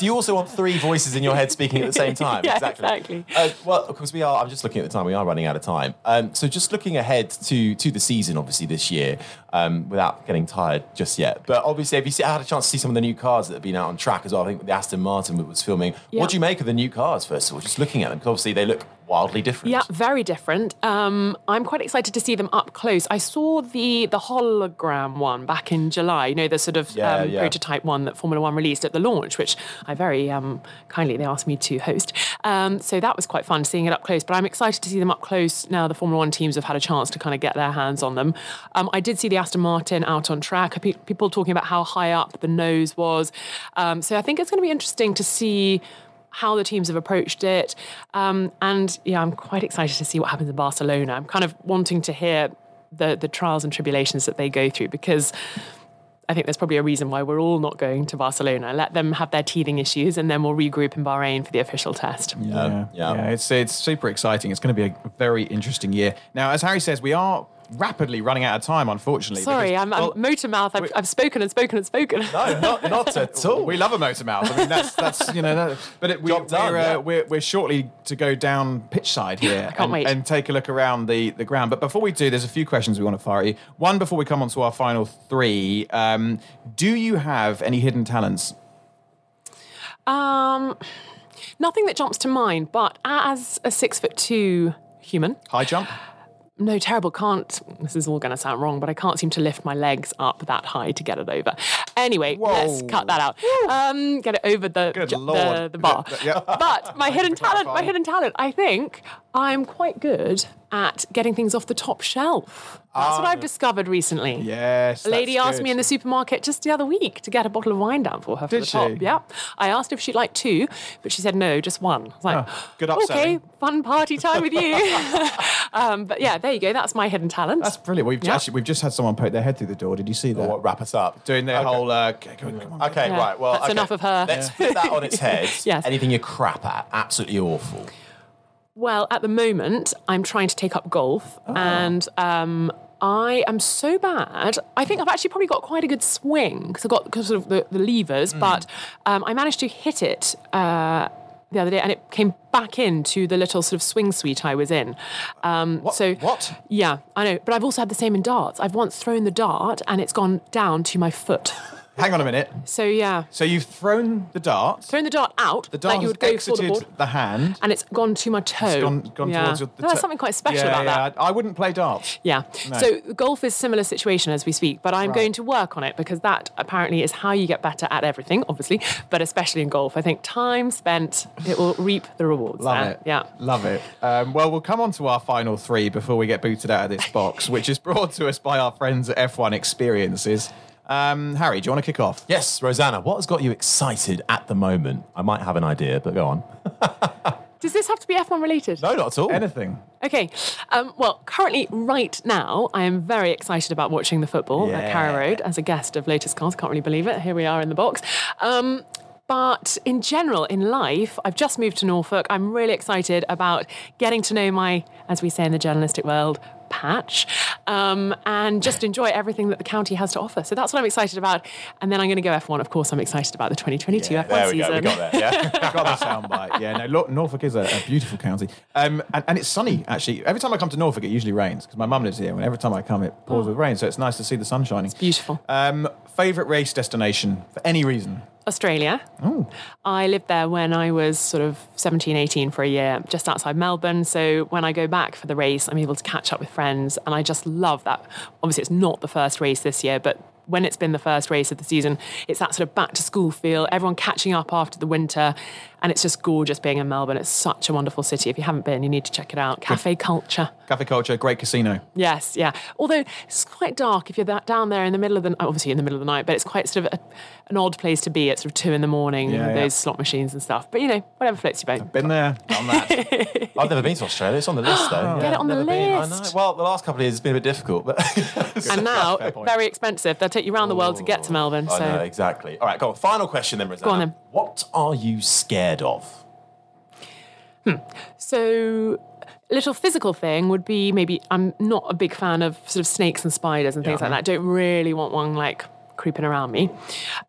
Do you also want three voices in your head speaking at the same time? Yeah, exactly. exactly. Uh, well, of course we are, I'm just looking at the time, we are running out of time. Um, so just looking ahead to, to the season, obviously, this year, um, without getting tired just yet. But obviously, have you had a chance to see some of the new cars that have been out on track as well? I think the Aston Martin was filming. Yep. What do you make of the new cars, first of all, just looking at them? Because obviously they look wildly different. Yeah, very different. Um, I'm quite excited to see them up close. I saw the the hologram one back in July, you know, the sort of yeah, um, yeah. prototype one that Formula One released at the launch, which I very um, kindly, they asked me to host. Um, so that was quite fun, seeing it up close. But I'm excited to see them up close now the Formula One teams have had a chance to kind of get their hands on them. Um, I did see the Aston Martin out on track. People talking about how high up the nose was. Um, so I think it's going to be interesting to see how the teams have approached it. Um, and, yeah, I'm quite excited to see what happens in Barcelona. I'm kind of wanting to hear the the trials and tribulations that they go through, because I think there's probably a reason why we're all not going to Barcelona. Let them have their teething issues, and then we'll regroup in Bahrain for the official test. Yeah, yeah. yeah. yeah it's it's super exciting. It's going to be a very interesting year. Now, as Harry says, we are rapidly running out of time, unfortunately. Sorry, because, I'm, well, I'm motor mouth. I've, we, I've spoken and spoken and spoken. No, not, not at all. We love a motor mouth. I mean, that's, that's you know, that, but it, we, Job we're, done, uh, yeah. we're, we're shortly to go down pitch side here. I can't and, wait. And take a look around the, the ground. But before we do, there's a few questions we want to fire at you. One, before we come on to our final three, um, do you have any hidden talents? Um, nothing that jumps to mind, but as a six foot two human. High jump? No, terrible. Can't, this is all going to sound wrong, but I can't seem to lift my legs up that high to get it over. Anyway, Whoa. let's cut that out. Um, get it over the ju- the, the bar. Yeah. But my hidden talent, my hidden talent, I think I'm quite good at getting things off the top shelf. That's um, what I've discovered recently. Yes, a lady asked good. me in the supermarket just the other week to get a bottle of wine down for her. Did for the she? Top. Yeah. I asked if she'd like two, but she said no, just one. I was like, oh, good upselling. Okay, fun party time with you. um, but yeah, there you go. That's my hidden talent. That's brilliant. We've yeah. actually, we've just had someone poke their head through the door. Did you see that? Oh, what, wrap us up. Doing their okay. whole. Uh, okay, come on, come on, okay yeah. right. Well, that's okay. enough of her. Let's yeah. put that on its head. Yes. Anything you're crap at, absolutely awful. Well, at the moment, I'm trying to take up golf, oh. and um, I am so bad. I think I've actually probably got quite a good swing, because I've got cause sort of the, the levers, mm. but um, I managed to hit it uh, the other day, and it came back into the little sort of swing suite I was in. Um, what? So, what? Yeah, I know, but I've also had the same in darts. I've once thrown the dart, and it's gone down to my foot. Hang on a minute. So, yeah. So you've thrown the dart. Thrown the dart out. The dart like you would go for the board. The hand. And it's gone to my toe. It's gone, gone yeah. towards your, the toe. There's something quite special yeah, about yeah. that. I wouldn't play darts. Yeah. No. So golf is a similar situation as we speak, but I'm right. going to work on it, because that apparently is how you get better at everything, obviously, but especially in golf. I think time spent, it will reap the rewards. Love there. it. Yeah. Love it. Um, well, we'll come on to our final three before we get booted out of this box, which is brought to us by our friends at F one Experiences. Um, Harry, do you want to kick off? Yes, Rosanna, what has got you excited at the moment? I might have an idea, but go on. Does this have to be F one related? No, not at all. Anything. Okay. Um, well, currently, right now, I am very excited about watching the football yeah. at Carrow Road as a guest of Lotus Cars. Can't really believe it. Here we are in the box. Um... But in general, in life, I've just moved to Norfolk. I'm really excited about getting to know my, as we say in the journalistic world, patch, um, and just enjoy everything that the county has to offer. So that's what I'm excited about. And then I'm going to go F one. Of course, I'm excited about the twenty twenty-two yeah, F one there we season. Go. We got that. Yeah, got that soundbite. Yeah, no, Norfolk is a, a beautiful county, um, and, and it's sunny actually. Every time I come to Norfolk, it usually rains because my mum lives here. And every time I come, it pours oh. with rain. So it's nice to see the sun shining. It's beautiful. Um, favorite race destination for any reason. Australia. Oh. I lived there when I was sort of seventeen, eighteen for a year, just outside Melbourne. So when I go back for the race, I'm able to catch up with friends. And I just love that. Obviously, it's not the first race this year, but when it's been the first race of the season, it's that sort of back to school feel, everyone catching up after the winter. And it's just gorgeous being in Melbourne. It's such a wonderful city. If you haven't been, you need to check it out. Cafe culture. Cafe culture, great casino. Yes, yeah. Although it's quite dark if you're that down there in the middle of the, obviously in the middle of the night, but it's quite sort of a, an odd place to be at sort of two in the morning yeah, with yeah. those slot machines and stuff. But, you know, whatever floats your boat. I've been there, done that. I've never been to Australia. It's on the list, though. Oh, yeah. Get it on never the list. Been, I know. Well, the last couple of years it's been a bit difficult. But and now, very expensive. They'll take you around the world Ooh, to get to Melbourne. I so. know, exactly. All right, go on. Final question then, Rosanna. Go on then. What are you scared of? Hmm. So, a little physical thing would be maybe I'm not a big fan of sort of snakes and spiders and things yeah. like that. Don't really want one like creeping around me.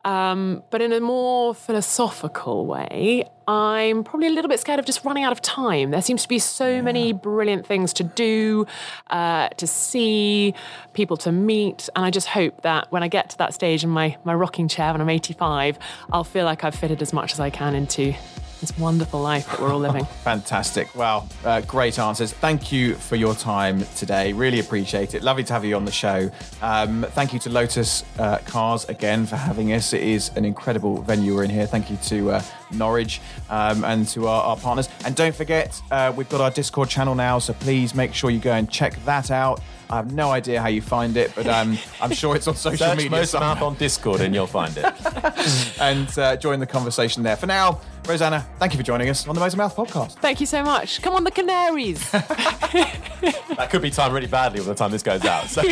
Um, but in a more philosophical way, I'm probably a little bit scared of just running out of time. There seems to be so yeah. many brilliant things to do, uh, to see, people to meet. And I just hope that when I get to that stage in my, my rocking chair when I'm eighty-five, I'll feel like I've fitted as much as I can into this wonderful life that we're all living. Fantastic. Well, uh, great answers. Thank you for your time today. Really appreciate it. Lovely to have you on the show. Um, thank you to Lotus uh, Cars again for having us. It is an incredible venue we're in here. Thank you to uh, Norwich um, and to our, our partners. And don't forget, uh, we've got our Discord channel now, so please make sure you go and check that out. I have no idea how you find it, but um, I'm sure it's on social Search media. Search Most Mouth on Discord and you'll find it. and uh, join the conversation there. For now, Rosanna, thank you for joining us on the Motor Mouth podcast. Thank you so much. Come on, the Canaries. That could be timed really badly by the time this goes out. So.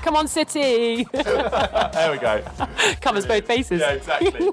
Come on, City. There we go. Covers both bases. Yeah, exactly.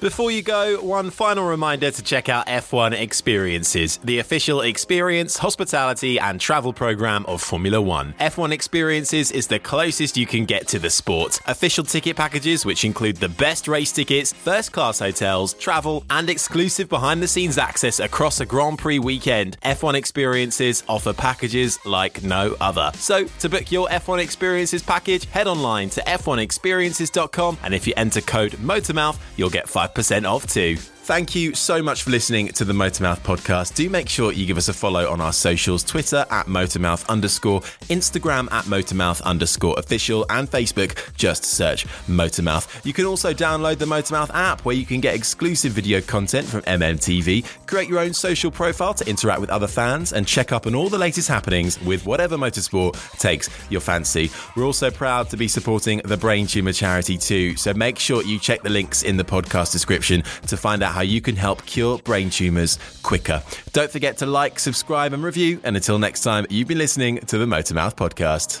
Before you go, one final reminder to check out F one Experiences, the official experience, hospitality and travel programme of Formula One. F one Experiences is the closest you can get to the sport. Official ticket packages, which include the best race tickets, first-class hotels, travel and exclusive behind-the-scenes access across a Grand Prix weekend. F one Experiences offer packages like no other. So, to book your F one Experiences package, head online to f one experiences dot com, and if you enter code MOTORMOUTH, you'll get five percent off too. Thank you so much for listening to the Motormouth podcast. Do make sure you give us a follow on our socials, Twitter at Motormouth underscore, Instagram at Motormouth underscore official, and Facebook, just search Motormouth. You can also download the Motormouth app, where you can get exclusive video content from M M T V, create your own social profile to interact with other fans, and check up on all the latest happenings with whatever motorsport takes your fancy. We're also proud to be supporting the Brain Tumor Charity too, so make sure you check the links in the podcast description to find out how you can help cure brain tumours quicker. Don't forget to like, subscribe and review. And until next time, you've been listening to the Motormouth podcast.